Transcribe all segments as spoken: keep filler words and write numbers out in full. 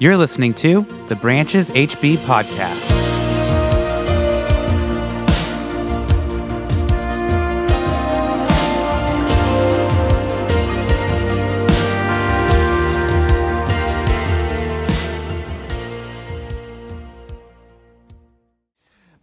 You're listening to the Branches H B Podcast.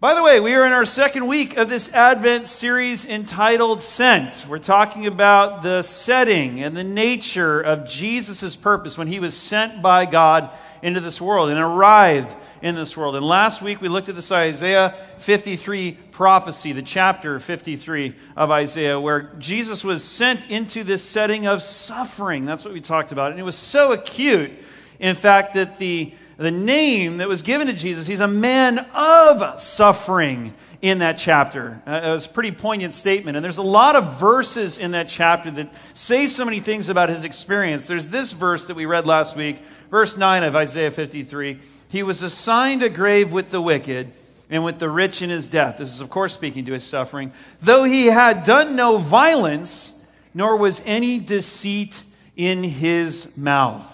By the way, we are in our second week of this Advent series entitled Sent. We're talking about the setting and the nature of Jesus' purpose when he was sent by God into this world and arrived in this world. And last week we looked at this Isaiah fifty-three prophecy, the chapter fifty-three of Isaiah, where Jesus was sent into this setting of suffering. That's what we talked about. And it was so acute, in fact, that the The name that was given to Jesus, he's a man of suffering in that chapter. Uh, it was a pretty poignant statement. And there's a lot of verses in that chapter that say so many things about his experience. There's this verse that we read last week, verse nine of Isaiah fifty-three. He was assigned a grave with the wicked and with the rich in his death. This is, of course, speaking to his suffering. Though he had done no violence, nor was any deceit in his mouth.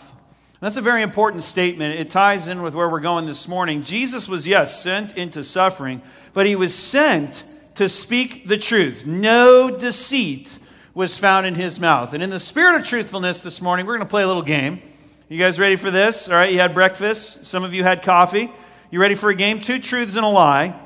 That's a very important statement. It ties in with where we're going this morning. Jesus was, yes, sent into suffering, but he was sent to speak the truth. No deceit was found in his mouth. And in the spirit of truthfulness this morning, we're going to play a little game. You guys ready for this? All right, you had breakfast. Some of you had coffee. You ready for a game? Two truths and a lie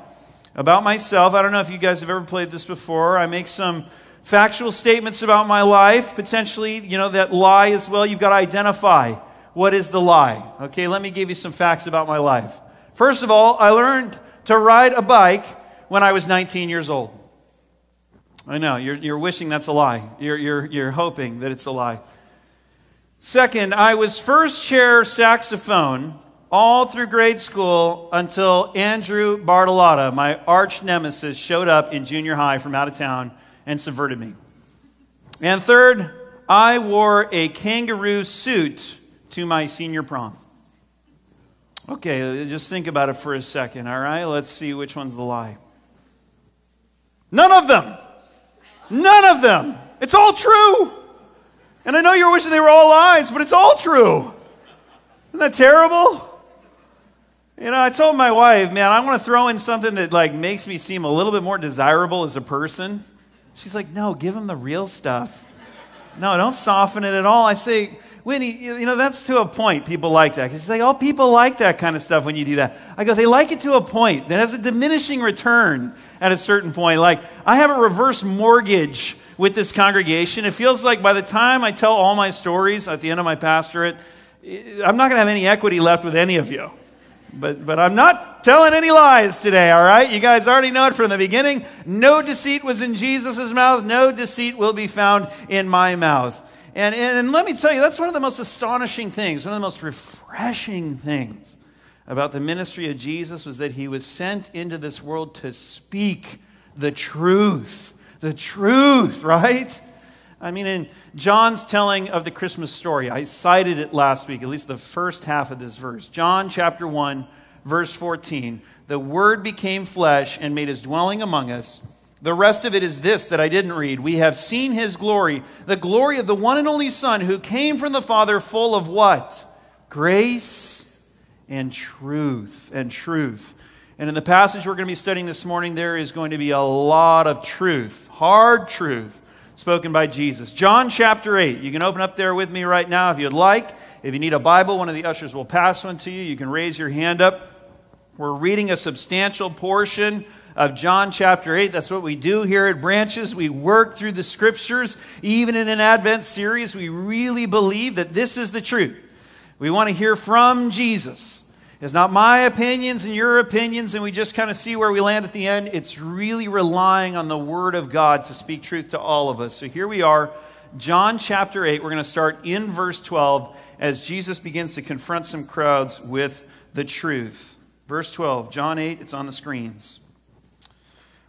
about myself. I don't know if you guys have ever played this before. I make some factual statements about my life. Potentially, you know, that lie as well. You've got to identify. What is the lie? Okay, let me give you some facts about my life. First of all, I learned to ride a bike when I was nineteen years old. I know, you're, you're wishing that's a lie. You're, you're, you're hoping that it's a lie. Second, I was first chair saxophone all through grade school until Andrew Bartolotta, my arch nemesis, showed up in junior high from out of town and subverted me. And third, I wore a kangaroo suit to my senior prom. Okay, just think about it for a second, all right? Let's see which one's the lie. None of them. None of them. It's all true. And I know you're wishing they were all lies, but it's all true. Isn't that terrible? You know, I told my wife, man, I want to throw in something that like makes me seem a little bit more desirable as a person. She's like, no, give them the real stuff. No, don't soften it at all. I say, Winnie, you know, that's to a point. People like that. Because she's like, oh, people like that kind of stuff when you do that. I go, they like it to a point. That has a diminishing return at a certain point. Like, I have a reverse mortgage with this congregation. It feels like by the time I tell all my stories at the end of my pastorate, I'm not going to have any equity left with any of you. But, but I'm not telling any lies today, all right? You guys already know it from the beginning. No deceit was in Jesus' mouth. No deceit will be found in my mouth. And, and, and let me tell you, that's one of the most astonishing things, one of the most refreshing things about the ministry of Jesus was that he was sent into this world to speak the truth. The truth, right? I mean, in John's telling of the Christmas story, I cited it last week, at least the first half of this verse. John chapter one, verse fourteen, the Word became flesh and made his dwelling among us. The rest of it is this that I didn't read. We have seen his glory, the glory of the one and only Son who came from the Father full of what? Grace and truth and truth. And in the passage we're going to be studying this morning, there is going to be a lot of truth, hard truth spoken by Jesus. John chapter eight. You can open up there with me right now if you'd like. If you need a Bible, one of the ushers will pass one to you. You can raise your hand up. We're reading a substantial portion of John chapter eight. That's what we do here at Branches. We work through the scriptures. Even in an Advent series, we really believe that this is the truth. We want to hear from Jesus. It's not my opinions and your opinions, and we just kind of see where we land at the end. It's really relying on the Word of God to speak truth to all of us. So here we are, John chapter eight. We're going to start in verse twelve as Jesus begins to confront some crowds with the truth. Verse twelve, John eight, it's on the screens.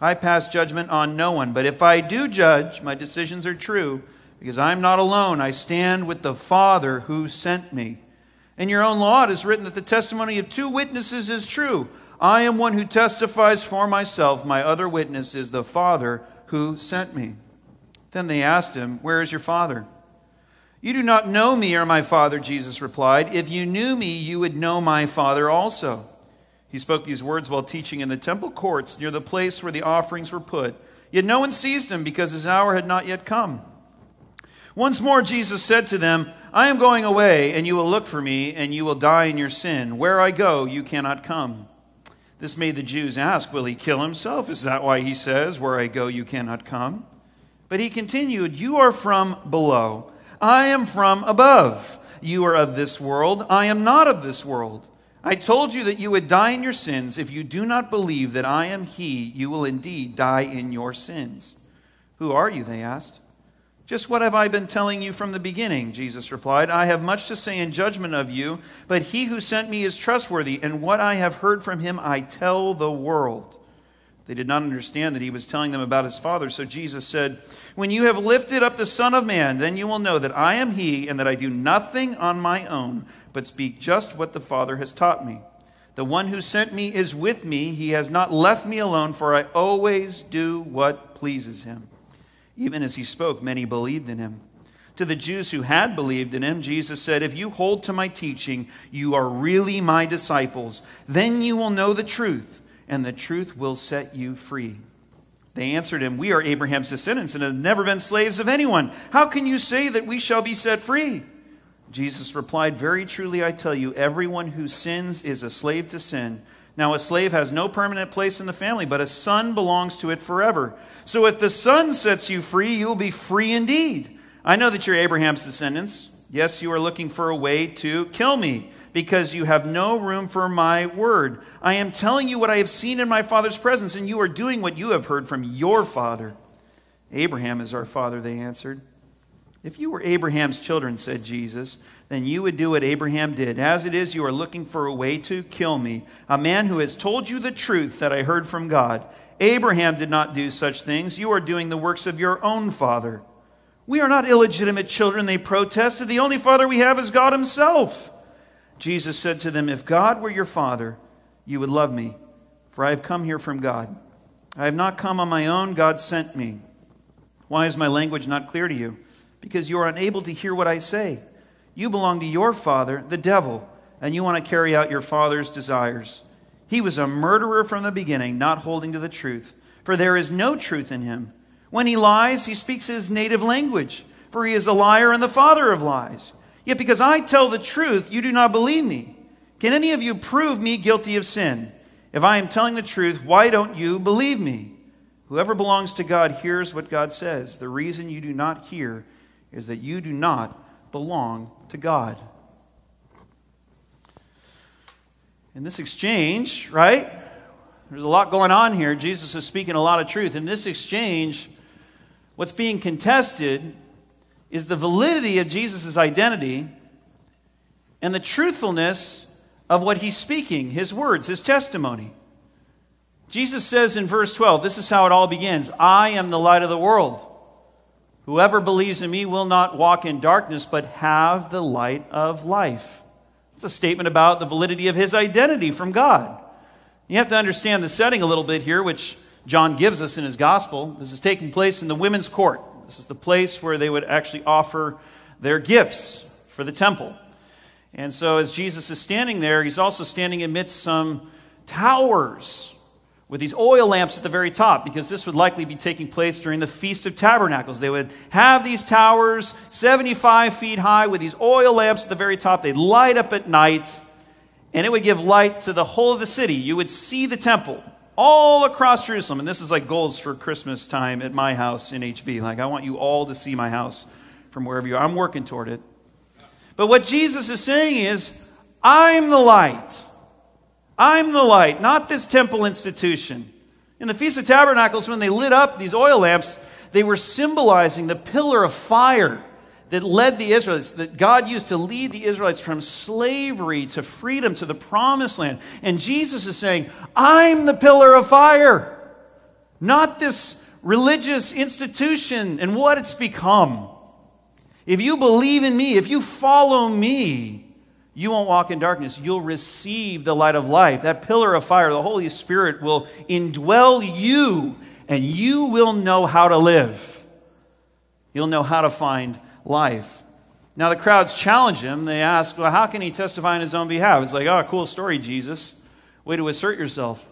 I pass judgment on no one. But if I do judge, my decisions are true, because I am not alone. I stand with the Father who sent me. In your own law it is written that the testimony of two witnesses is true. I am one who testifies for myself. My other witness is the Father who sent me. Then they asked him, where is your Father? You do not know me or my Father, Jesus replied. If you knew me, you would know my Father also. He spoke these words while teaching in the temple courts near the place where the offerings were put. Yet no one seized him because his hour had not yet come. Once more Jesus said to them, I am going away, and you will look for me, and you will die in your sin. Where I go, you cannot come. This made the Jews ask, will he kill himself? Is that why he says, where I go, you cannot come? But he continued, you are from below. I am from above. You are of this world. I am not of this world. I told you that you would die in your sins. If you do not believe that I am he, you will indeed die in your sins. Who are you? They asked. Just what have I been telling you from the beginning? Jesus replied, I have much to say in judgment of you, but he who sent me is trustworthy, and what I have heard from him I tell the world. They did not understand that he was telling them about his Father. So Jesus said, when you have lifted up the Son of Man, then you will know that I am he and that I do nothing on my own, but speak just what the Father has taught me. The one who sent me is with me. He has not left me alone, for I always do what pleases him. Even as he spoke, many believed in him. To the Jews who had believed in him, Jesus said, if you hold to my teaching, you are really my disciples. Then you will know the truth, and the truth will set you free. They answered him, we are Abraham's descendants and have never been slaves of anyone. How can you say that we shall be set free? Jesus replied, very truly I tell you, everyone who sins is a slave to sin. Now a slave has no permanent place in the family, but a son belongs to it forever. So if the son sets you free, you will be free indeed. I know that you're Abraham's descendants. Yes, you are looking for a way to kill me, because you have no room for my word. I am telling you what I have seen in my Father's presence, and you are doing what you have heard from your father. Abraham is our father, they answered. If you were Abraham's children, said Jesus, then you would do what Abraham did. As it is, you are looking for a way to kill me, a man who has told you the truth that I heard from God. Abraham did not do such things. You are doing the works of your own father. We are not illegitimate children, they protested. The only father we have is God himself. Jesus said to them, if God were your Father, you would love me, for I have come here from God. I have not come on my own, God sent me. Why is my language not clear to you? Because you are unable to hear what I say. You belong to your father, the devil, and you want to carry out your father's desires. He was a murderer from the beginning, not holding to the truth, for there is no truth in him. When he lies, he speaks his native language, for he is a liar and the father of lies. Yet because I tell the truth, you do not believe me. Can any of you prove me guilty of sin? If I am telling the truth, why don't you believe me? Whoever belongs to God hears what God says. The reason you do not hear is that you do not belong to God. In this exchange, right? There's a lot going on here. Jesus is speaking a lot of truth. In this exchange, what's being contested is the validity of Jesus' identity and the truthfulness of what he's speaking, his words, his testimony. Jesus says in verse twelve, this is how it all begins, I am the light of the world. Whoever believes in me will not walk in darkness, but have the light of life. It's a statement about the validity of his identity from God. You have to understand the setting a little bit here, which John gives us in his gospel. This is taking place in the women's court. This is the place where they would actually offer their gifts for the temple. And so as Jesus is standing there, he's also standing amidst some towers with these oil lamps at the very top, because this would likely be taking place during the Feast of Tabernacles. They would have these towers seventy-five feet high with these oil lamps at the very top. They'd light up at night, and it would give light to the whole of the city. You would see the temple all across Jerusalem. And this is like goals for Christmas time at my house in H B. Like, I want you all to see my house from wherever you are. I'm working toward it. But what Jesus is saying is, I'm the light. I'm the light, not this temple institution. In the Feast of Tabernacles, when they lit up these oil lamps, they were symbolizing the pillar of fire that led the Israelites, that God used to lead the Israelites from slavery to freedom to the promised land. And Jesus is saying, I'm the pillar of fire, not this religious institution and what it's become. If you believe in me, if you follow me, you won't walk in darkness. You'll receive the light of life. That pillar of fire, the Holy Spirit, will indwell you, and you will know how to live. You'll know how to find life. Now, the crowds challenge him. They ask, well, how can he testify on his own behalf? It's like, oh, cool story, Jesus. Way to assert yourself.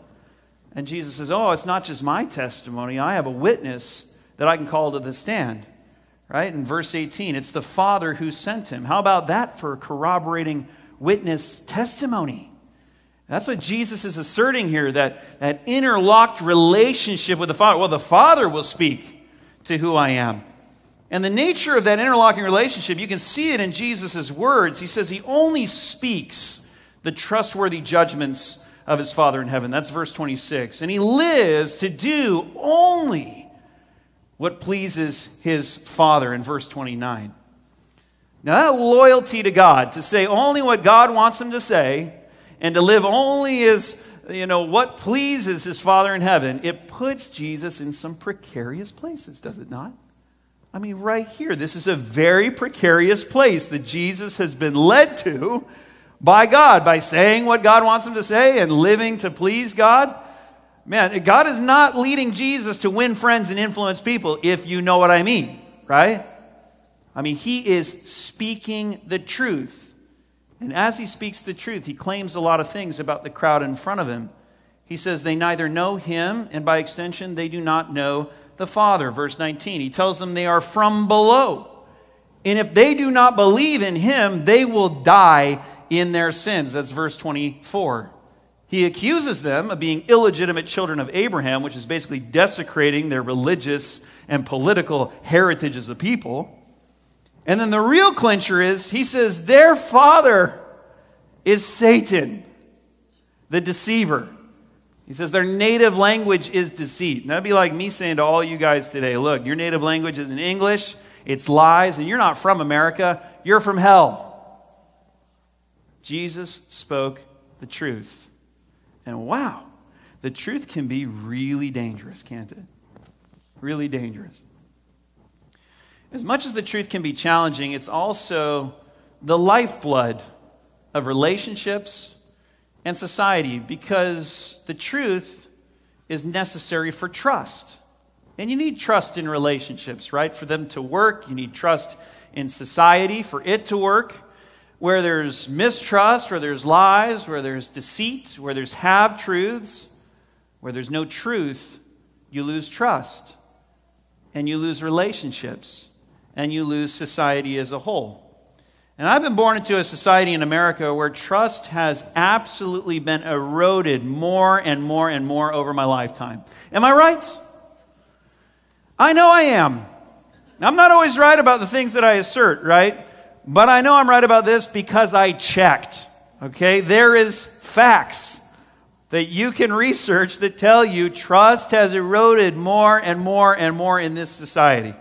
And Jesus says, oh, it's not just my testimony. I have a witness that I can call to the stand. Right? In verse eighteen, it's the Father who sent him. How about that for corroborating witness testimony? That's what Jesus is asserting here, that, that interlocked relationship with the Father. Well, the Father will speak to who I am. And the nature of that interlocking relationship, you can see it in Jesus' words. He says he only speaks the trustworthy judgments of his Father in heaven. That's verse twenty-six. And he lives to do only what pleases his Father in verse twenty-nine. Now that loyalty to God, to say only what God wants him to say, and to live only as, you know, what pleases his Father in heaven, it puts Jesus in some precarious places, does it not? I mean, right here, this is a very precarious place that Jesus has been led to by God, by saying what God wants him to say and living to please God. Man, God is not leading Jesus to win friends and influence people, if you know what I mean, right? I mean, he is speaking the truth. And as he speaks the truth, he claims a lot of things about the crowd in front of him. He says they neither know him, and by extension, they do not know the Father. Verse nineteen, he tells them they are from below. And if they do not believe in him, they will die in their sins. That's verse twenty-four. He accuses them of being illegitimate children of Abraham, which is basically desecrating their religious and political heritage as a people. And then the real clincher is, he says, their father is Satan, the deceiver. He says their native language is deceit. And that'd be like me saying to all you guys today, look, your native language isn't English, it's lies, and you're not from America, you're from hell. Jesus spoke the truth. And wow, the truth can be really dangerous, can't it? Really dangerous. As much as the truth can be challenging, it's also the lifeblood of relationships and society, because the truth is necessary for trust. And you need trust in relationships, right? For them to work, you need trust in society for it to work. Where there's mistrust, where there's lies, where there's deceit, where there's half-truths, where there's no truth, you lose trust, and you lose relationships, and you lose society as a whole. And I've been born into a society in America where trust has absolutely been eroded more and more and more over my lifetime. Am I right? I know I am. I'm not always right about the things that I assert, right? But I know I'm right about this because I checked, okay? There is facts that you can research that tell you trust has eroded more and more and more in this society.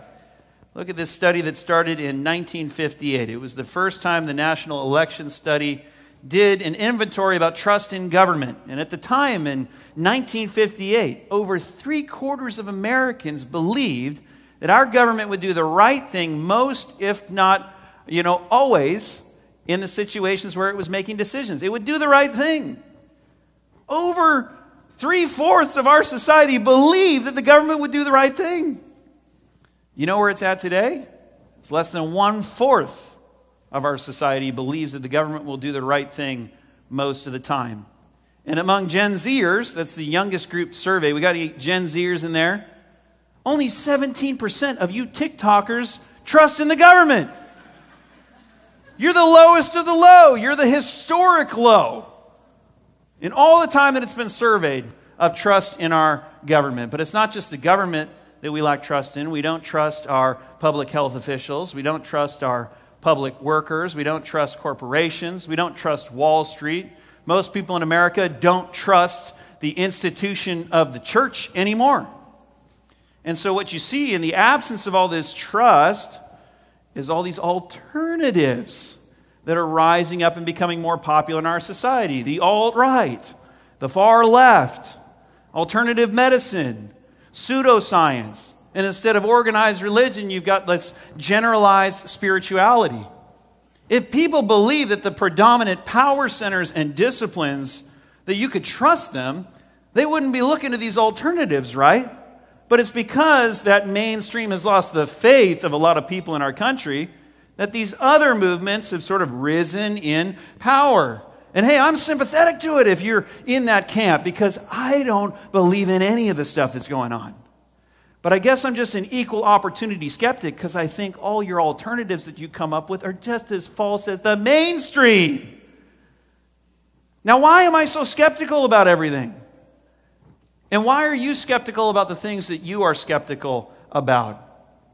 Look at this study that started in nineteen fifty-eight. It was the first time the National Election Study did an inventory about trust in government. And at the time, in nineteen fifty-eight, over three quarters of Americans believed that our government would do the right thing most, if not You know, always in the situations where it was making decisions. It would do the right thing. Over three-fourths of our society believe that the government would do the right thing. You know where it's at today? It's less than one-fourth of our society believes that the government will do the right thing most of the time. And among Gen Zers, that's the youngest group survey. We got eight Gen Zers in there. Only seventeen percent of you TikTokers trust in the government. You're the lowest of the low. You're the historic low in all the time that it's been surveyed of trust in our government. But it's not just the government that we lack trust in. We don't trust our public health officials. We don't trust our public workers. We don't trust corporations. We don't trust Wall Street. Most people in America don't trust the institution of the church anymore. And so what you see in the absence of all this trust is all these alternatives that are rising up and becoming more popular in our society. The alt-right, the far left, alternative medicine, pseudoscience. And instead of organized religion, you've got this generalized spirituality. If people believe that the predominant power centers and disciplines, that you could trust them, they wouldn't be looking to these alternatives, right? But it's because that mainstream has lost the faith of a lot of people in our country that these other movements have sort of risen in power. And hey, I'm sympathetic to it if you're in that camp, because I don't believe in any of the stuff that's going on. But I guess I'm just an equal opportunity skeptic, because I think all your alternatives that you come up with are just as false as the mainstream. Now, why am I so skeptical about everything? And why are you skeptical about the things that you are skeptical about?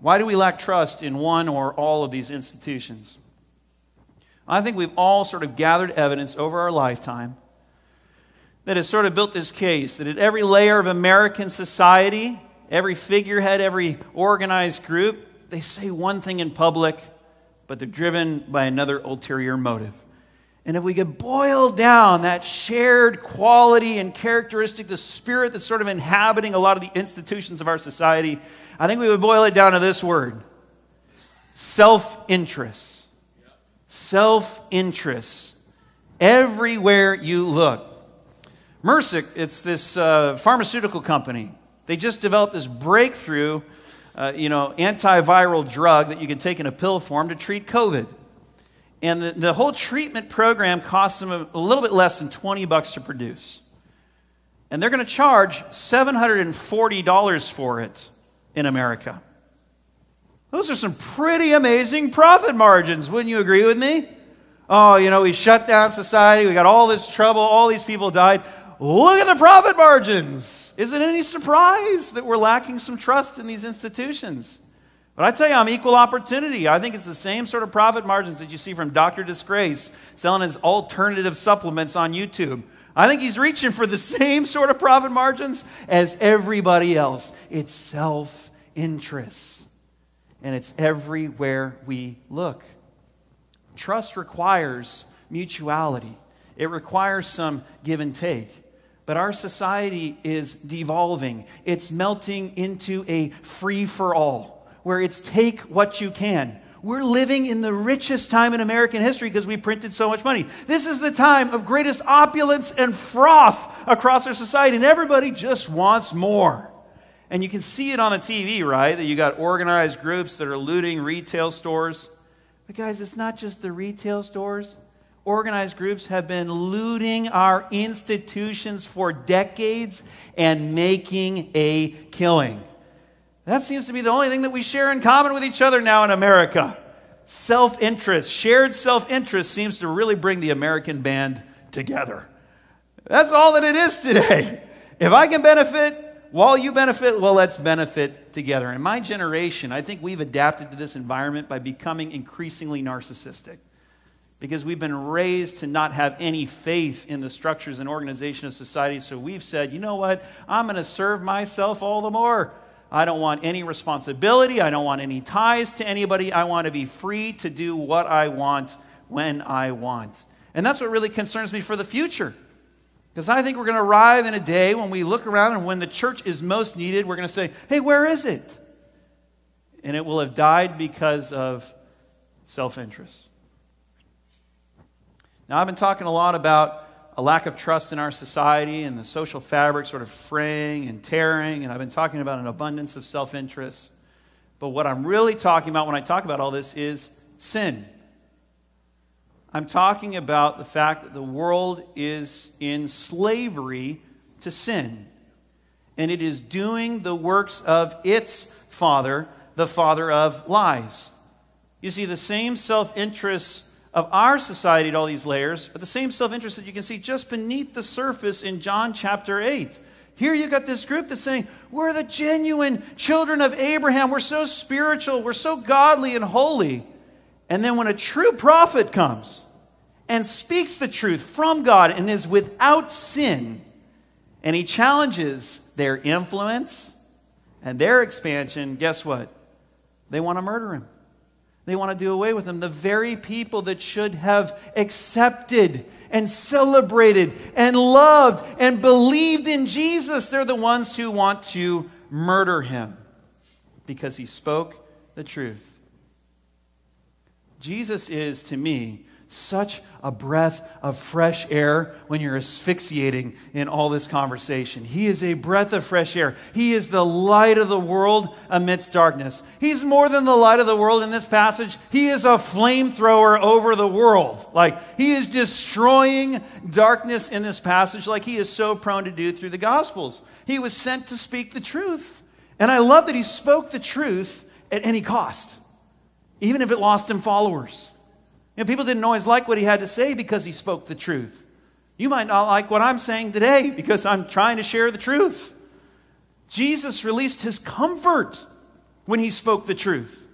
Why do we lack trust in one or all of these institutions? I think we've all sort of gathered evidence over our lifetime that has sort of built this case that at every layer of American society, every figurehead, every organized group, they say one thing in public, but they're driven by another ulterior motive. And if we could boil down that shared quality and characteristic, the spirit that's sort of inhabiting a lot of the institutions of our society, I think we would boil it down to this word: self-interest. Self-interest. Everywhere you look. Merck, it's this uh, pharmaceutical company. They just developed this breakthrough, uh, you know, antiviral drug that you can take in a pill form to treat COVID. And the, the whole treatment program costs them a, a little bit less than twenty bucks to produce. And they're going to charge seven hundred forty dollars for it in America. Those are some pretty amazing profit margins. Wouldn't you agree with me? Oh, you know, we shut down society. We got all this trouble. All these people died. Look at the profit margins. Is it any surprise that we're lacking some trust in these institutions? But I tell you, I'm equal opportunity. I think it's the same sort of profit margins that you see from Doctor Disgrace selling his alternative supplements on YouTube. I think he's reaching for the same sort of profit margins as everybody else. It's self-interest. And it's everywhere we look. Trust requires mutuality. It requires some give and take. But our society is devolving. It's melting into a free-for-all, where it's take what you can. We're living in the richest time in American history because we printed so much money. This is the time of greatest opulence and froth across our society, and everybody just wants more. And you can see it on the T V, right? That you got organized groups that are looting retail stores. But guys, it's not just the retail stores. Organized groups have been looting our institutions for decades and making a killing. That seems to be the only thing that we share in common with each other now in America. Self-interest, shared self-interest seems to really bring the American band together. That's all that it is today. If I can benefit while you benefit, well, let's benefit together. In my generation, I think we've adapted to this environment by becoming increasingly narcissistic, because we've been raised to not have any faith in the structures and organization of society. So we've said, you know what? I'm going to serve myself all the more. I don't want any responsibility. I don't want any ties to anybody. I want to be free to do what I want when I want. And that's what really concerns me for the future, because I think we're going to arrive in a day when we look around, and when the church is most needed, we're going to say, hey, where is it? And it will have died because of self-interest. Now, I've been talking a lot about a lack of trust in our society and the social fabric sort of fraying and tearing, and I've been talking about an abundance of self-interest. But what I'm really talking about when I talk about all this is sin. I'm talking about the fact that the world is in slavery to sin, and it is doing the works of its father, the father of lies. You see, the same self-interest of our society at all these layers, but the same self-interest that you can see just beneath the surface in John chapter eight. Here you got this group that's saying, we're the genuine children of Abraham. We're so spiritual. We're so godly and holy. And then when a true prophet comes and speaks the truth from God and is without sin, and he challenges their influence and their expansion, guess what? They want to murder him. They want to do away with them. The very people that should have accepted and celebrated and loved and believed in Jesus, they're the ones who want to murder him because he spoke the truth. Jesus is, to me, such a breath of fresh air when you're asphyxiating in all this conversation. He is a breath of fresh air. He is the light of the world amidst darkness. He's more than the light of the world in this passage. He is a flamethrower over the world. Like, he is destroying darkness in this passage like he is so prone to do through the Gospels. He was sent to speak the truth. And I love that he spoke the truth at any cost, even if it lost him followers. You know, people didn't always like what he had to say because he spoke the truth. You might not like what I'm saying today because I'm trying to share the truth. Jesus released his comfort when he spoke the truth.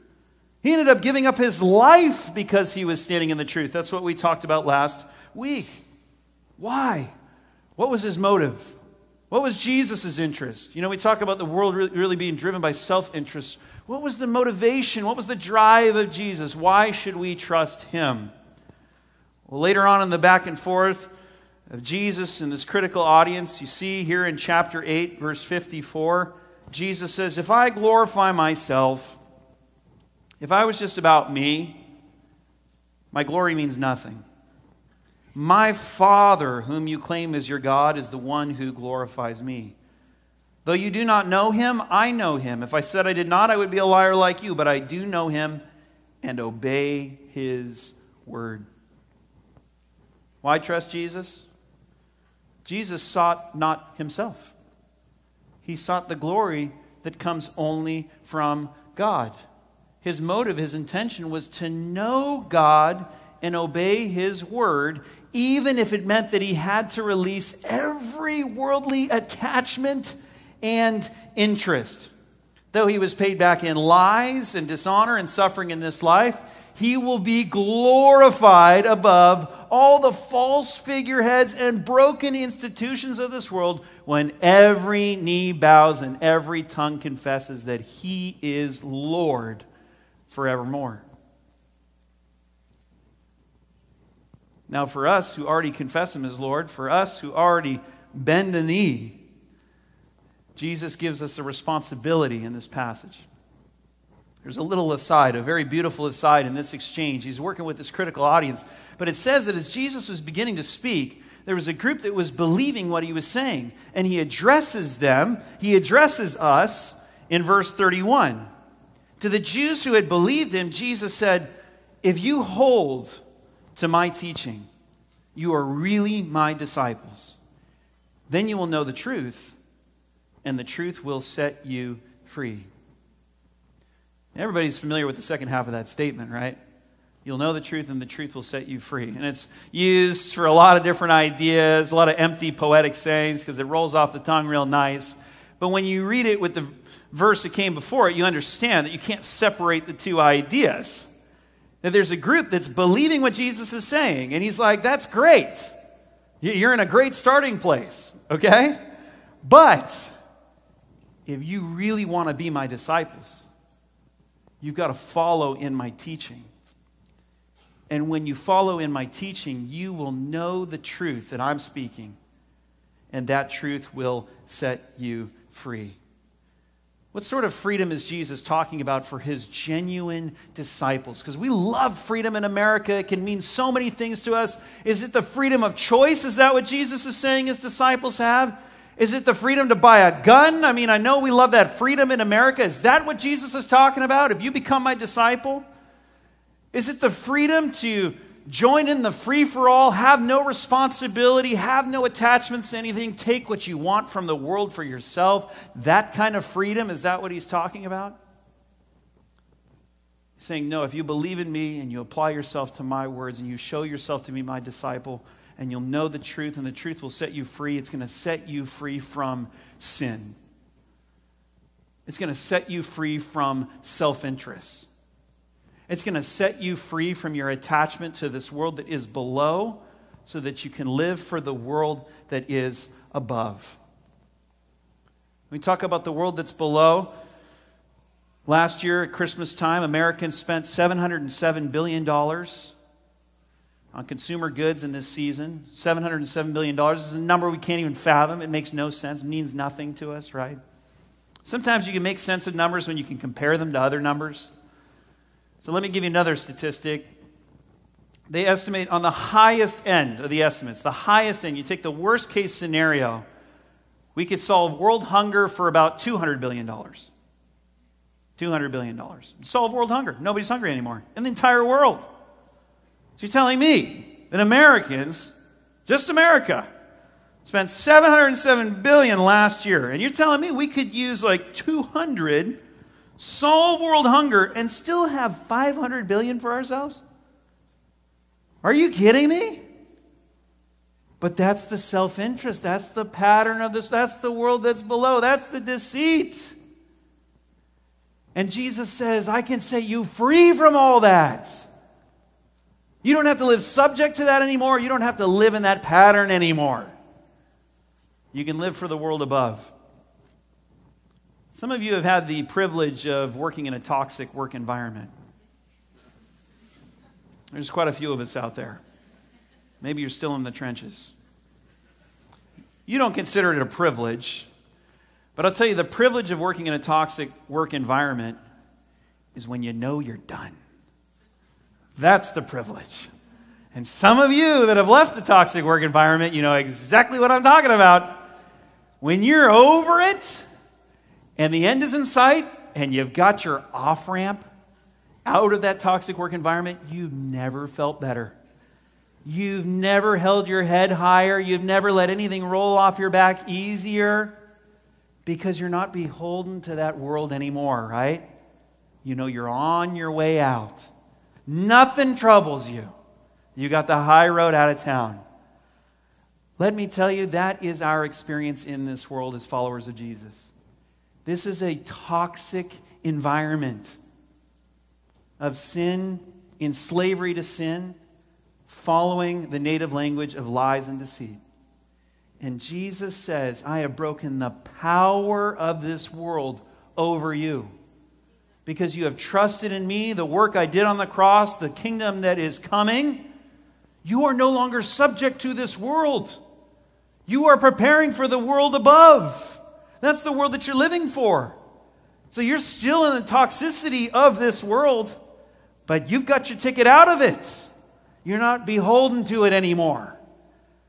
He ended up giving up his life because he was standing in the truth. That's what we talked about last week. Why? What was his motive? What was Jesus' interest? You know, we talk about the world really being driven by self-interest. What was the motivation? What was the drive of Jesus? Why should we trust him? Well, later on in the back and forth of Jesus and this critical audience, you see here in chapter eight, verse fifty-four, Jesus says, if I glorify myself, if I was just about me, my glory means nothing. My Father, whom you claim as your God, is the one who glorifies me. Though you do not know him, I know him. If I said I did not, I would be a liar like you, but I do know him and obey his word. Why trust Jesus? Jesus sought not himself. He sought the glory that comes only from God. His motive, his intention was to know God and obey his word, even if it meant that he had to release every worldly attachment and interest. Though he was paid back in lies and dishonor and suffering in this life, he will be glorified above all the false figureheads and broken institutions of this world when every knee bows and every tongue confesses that he is Lord forevermore. Now, for us who already confess him as Lord, for us who already bend a knee, Jesus gives us a responsibility in this passage. There's a little aside, a very beautiful aside in this exchange. He's working with this critical audience. But it says that as Jesus was beginning to speak, there was a group that was believing what he was saying. And he addresses them, he addresses us in verse thirty-one. To the Jews who had believed him, Jesus said, if you hold to my teaching, you are really my disciples. Then you will know the truth, and the truth will set you free. Everybody's familiar with the second half of that statement, right? You'll know the truth, and the truth will set you free. And it's used for a lot of different ideas, a lot of empty poetic sayings, because it rolls off the tongue real nice. But when you read it with the verse that came before it, you understand that you can't separate the two ideas. That there's a group that's believing what Jesus is saying. And he's like, that's great. You're in a great starting place, okay? But if you really want to be my disciples, you've got to follow in my teaching. And when you follow in my teaching, you will know the truth that I'm speaking. And that truth will set you free. What sort of freedom is Jesus talking about for his genuine disciples? Because we love freedom in America. It can mean so many things to us. Is it the freedom of choice? Is that what Jesus is saying his disciples have? Is it the freedom to buy a gun? I mean, I know we love that freedom in America. Is that what Jesus is talking about? If you become my disciple? Is it the freedom to join in the free-for-all, have no responsibility, have no attachments to anything, take what you want from the world for yourself? That kind of freedom, is that what he's talking about? He's saying, no, if you believe in me and you apply yourself to my words and you show yourself to be my disciple, and you'll know the truth, and the truth will set you free, it's going to set you free from sin. It's going to set you free from self-interest. It's going to set you free from your attachment to this world that is below so that you can live for the world that is above. When we talk about the world that's below, Last year at Christmas time, Americans spent seven hundred seven billion dollars on consumer goods in this season. seven hundred seven billion dollars is a number we can't even fathom. It makes no sense. It means nothing to us, right? Sometimes you can make sense of numbers when you can compare them to other numbers. So let me give you another statistic. They estimate on the highest end of the estimates, the highest end, you take the worst case scenario, we could solve world hunger for about two hundred billion dollars. two hundred billion dollars. Solve world hunger. Nobody's hungry anymore in the entire world. So you're telling me that Americans, just America, spent seven hundred seven billion dollars last year, and you're telling me we could use like two hundred, solve world hunger, and still have five hundred billion dollars for ourselves? Are you kidding me? But that's the self-interest. That's the pattern of this. That's the world that's below. That's the deceit. And Jesus says, I can set you free from all that. You don't have to live subject to that anymore. You don't have to live in that pattern anymore. You can live for the world above. Some of you have had the privilege of working in a toxic work environment. There's quite a few of us out there. Maybe you're still in the trenches. You don't consider it a privilege. But I'll tell you, the privilege of working in a toxic work environment is when you know you're done. That's the privilege. And some of you that have left the toxic work environment, you know exactly what I'm talking about. When you're over it and the end is in sight and you've got your off-ramp out of that toxic work environment, you've never felt better. You've never held your head higher. You've never let anything roll off your back easier. Because you're not beholden to that world anymore, right? You know you're on your way out. Nothing troubles you. You got the high road out of town. Let me tell you, that is our experience in this world as followers of Jesus. This is a toxic environment of sin, in slavery to sin, following the native language of lies and deceit. And Jesus says, I have broken the power of this world over you. Because you have trusted in me, the work I did on the cross, the kingdom that is coming. You are no longer subject to this world. You are preparing for the world above. That's the world that you're living for. So you're still in the toxicity of this world, but you've got your ticket out of it. You're not beholden to it anymore.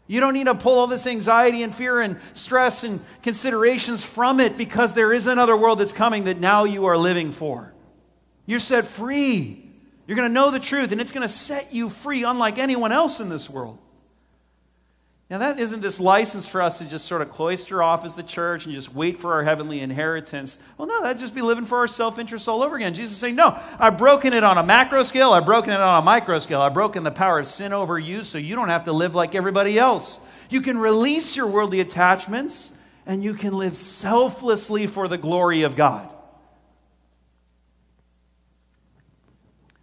You don't need to pull all this anxiety and fear and stress and considerations from it, because there is another world that's coming that now you are living for. You're set free. You're going to know the truth, and it's going to set you free unlike anyone else in this world. Now, that isn't this license for us to just sort of cloister off as the church and just wait for our heavenly inheritance. Well, no, that'd just be living for our self-interest all over again. Jesus is saying, no, I've broken it on a macro scale. I've broken it on a micro scale. I've broken the power of sin over you, so you don't have to live like everybody else. You can release your worldly attachments, and you can live selflessly for the glory of God.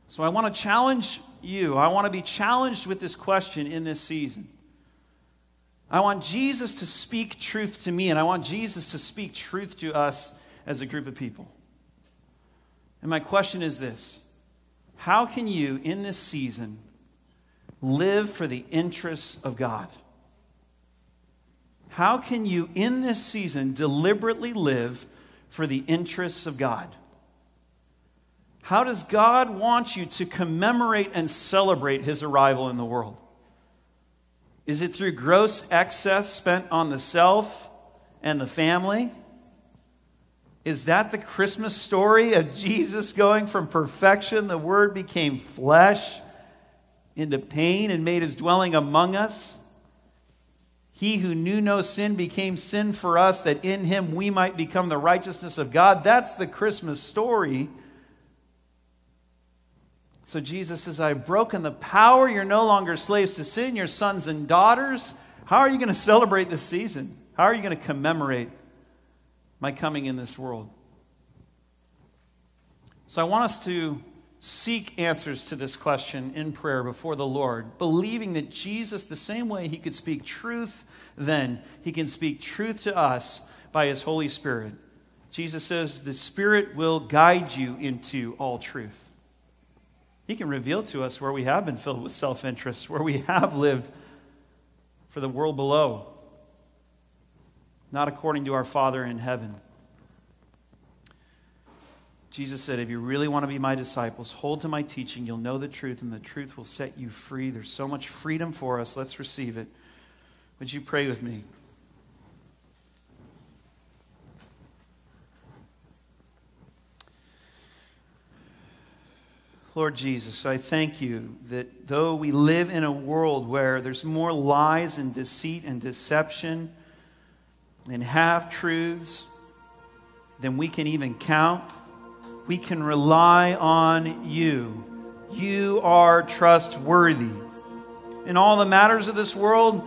So I want to challenge you. I want to be challenged with this question in this season. I want Jesus to speak truth to me, and I want Jesus to speak truth to us as a group of people. And my question is this: how can you, in this season, live for the interests of God? How can you, in this season, deliberately live for the interests of God? How does God want you to commemorate and celebrate his arrival in the world? Is it through gross excess spent on the self and the family? Is that the Christmas story of Jesus going from perfection, the Word became flesh, into pain and made his dwelling among us? He who knew no sin became sin for us, that in him we might become the righteousness of God. That's the Christmas story. So Jesus says, I've broken the power. You're no longer slaves to sin. You're sons and daughters. How are you going to celebrate this season? How are you going to commemorate my coming in this world? So I want us to seek answers to this question in prayer before the Lord, believing that Jesus, the same way he could speak truth then, he can speak truth to us by his Holy Spirit. Jesus says the Spirit will guide you into all truth. He can reveal to us where we have been filled with self-interest, where we have lived for the world below, not according to our Father in heaven. Jesus said, if you really want to be my disciples, hold to my teaching. You'll know the truth, and the truth will set you free. There's so much freedom for us. Let's receive it. Would you pray with me? Lord Jesus, I thank you that though we live in a world where there's more lies and deceit and deception and half-truths than we can even count, we can rely on you. You are trustworthy. In all the matters of this world,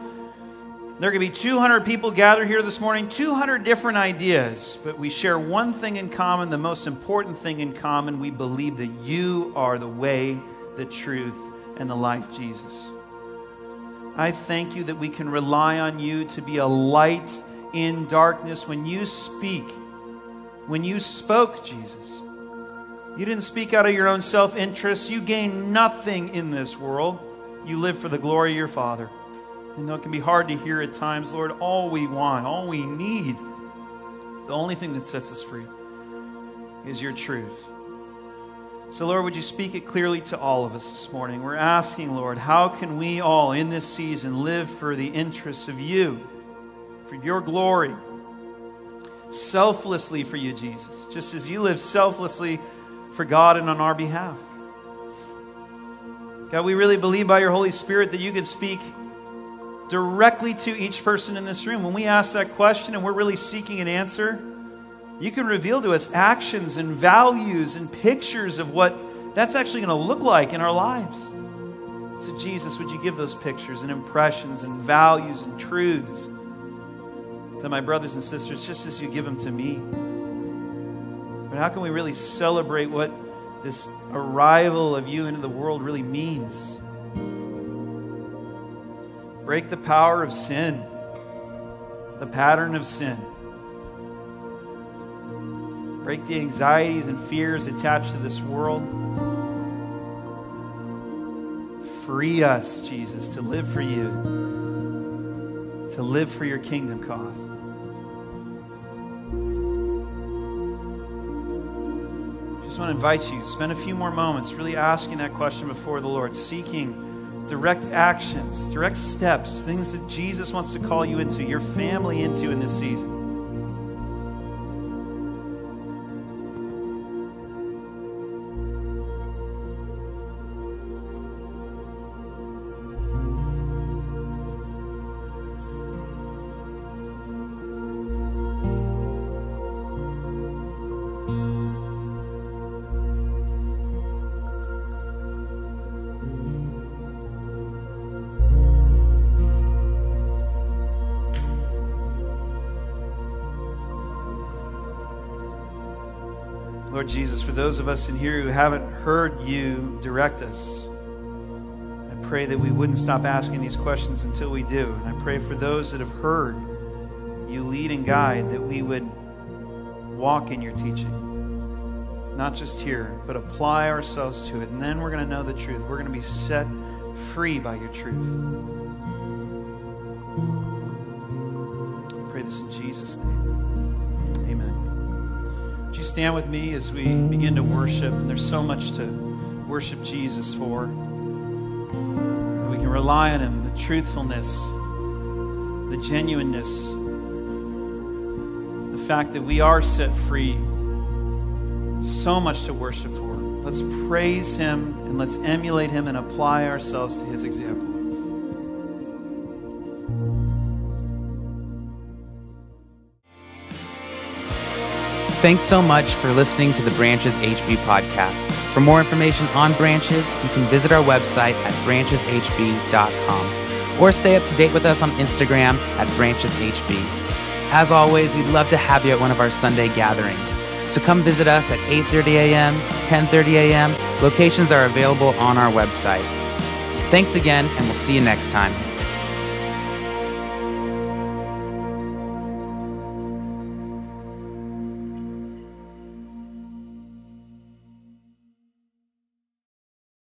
there could be two hundred people gathered here this morning, two hundred different ideas, but we share one thing in common, the most important thing in common. We believe that you are the way, the truth, and the life, Jesus. I thank you that we can rely on you to be a light in darkness. When you speak, when you spoke, Jesus, you didn't speak out of your own self-interest. You gain nothing in this world. You live for the glory of your Father. And though it can be hard to hear at times, Lord, all we want, all we need, the only thing that sets us free is your truth. So, Lord, would you speak it clearly to all of us this morning? We're asking, Lord, how can we all in this season live for the interests of you, for your glory, selflessly for you, Jesus, just as you live selflessly for God and on our behalf. God, we really believe by your Holy Spirit that you could speak directly to each person in this room. When we ask that question and we're really seeking an answer, you can reveal to us actions and values and pictures of what that's actually going to look like in our lives. So, Jesus, would you give those pictures and impressions and values and truths to my brothers and sisters just as you give them to me? But how can we really celebrate what this arrival of you into the world really means? Break the power of sin, the pattern of sin. Break the anxieties and fears attached to this world. Free us, Jesus, to live for you, to live for your kingdom cause. Just want to invite you, spend a few more moments really asking that question before the Lord, seeking direct actions, direct steps, things that Jesus wants to call you into, your family into in this season. Lord Jesus, for those of us in here who haven't heard you direct us, I pray that we wouldn't stop asking these questions until we do. And I pray for those that have heard you lead and guide, that we would walk in your teaching, not just here, but apply ourselves to it. And then we're going to know the truth. We're going to be set free by your truth. I pray this in Jesus' name. Amen. Would you stand with me as we begin to worship? And there's so much to worship Jesus for. We can rely on him, the truthfulness, the genuineness, the fact that we are set free. So much to worship for. Let's praise him and let's emulate him and apply ourselves to his example. Thanks so much for listening to the Branches H B podcast. For more information on Branches, you can visit our website at branches h b dot com or stay up to date with us on Instagram at branches h b. As always, we'd love to have you at one of our Sunday gatherings. So come visit us at eight thirty a m, ten thirty a m Locations are available on our website. Thanks again, and we'll see you next time.